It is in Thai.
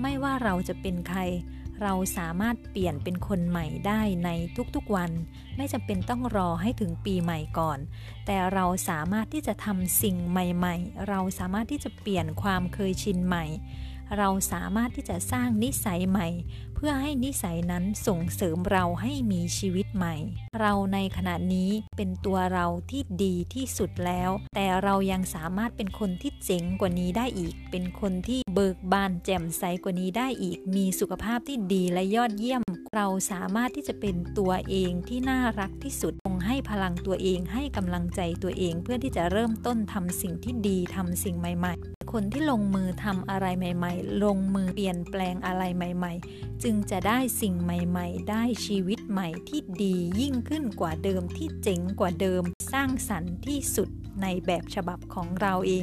ไม่ว่าเราจะเป็นใครเราสามารถเปลี่ยนเป็นคนใหม่ได้ในทุกๆวันไม่จำเป็นต้องรอให้ถึงปีใหม่ก่อนแต่เราสามารถที่จะทำสิ่งใหม่ๆเราสามารถที่จะเปลี่ยนความเคยชินใหม่เราสามารถที่จะสร้างนิสัยใหม่เพื่อให้นิสัยนั้นส่งเสริมเราให้มีชีวิตใหม่เราในขณะนี้เป็นตัวเราที่ดีที่สุดแล้วแต่เรายังสามารถเป็นคนที่เจ๋งกว่านี้ได้อีกเป็นคนที่เบิกบานแจ่มใสกว่านี้ได้อีกมีสุขภาพที่ดีและยอดเยี่ยมเราสามารถที่จะเป็นตัวเองที่น่ารักที่สุดคงให้พลังตัวเองให้กำลังใจตัวเองเพื่อที่จะเริ่มต้นทำสิ่งที่ดีทำสิ่งใหม่ๆคนที่ลงมือทำอะไรใหม่ๆลงมือเปลี่ยนแปลงอะไรใหม่ๆจึงจะได้สิ่งใหม่ๆได้ชีวิตใหม่ที่ดียิ่งขึ้นกว่าเดิมที่เจ๋งกว่าเดิมสร้างสรรค์ที่สุดในแบบฉบับของเราเอง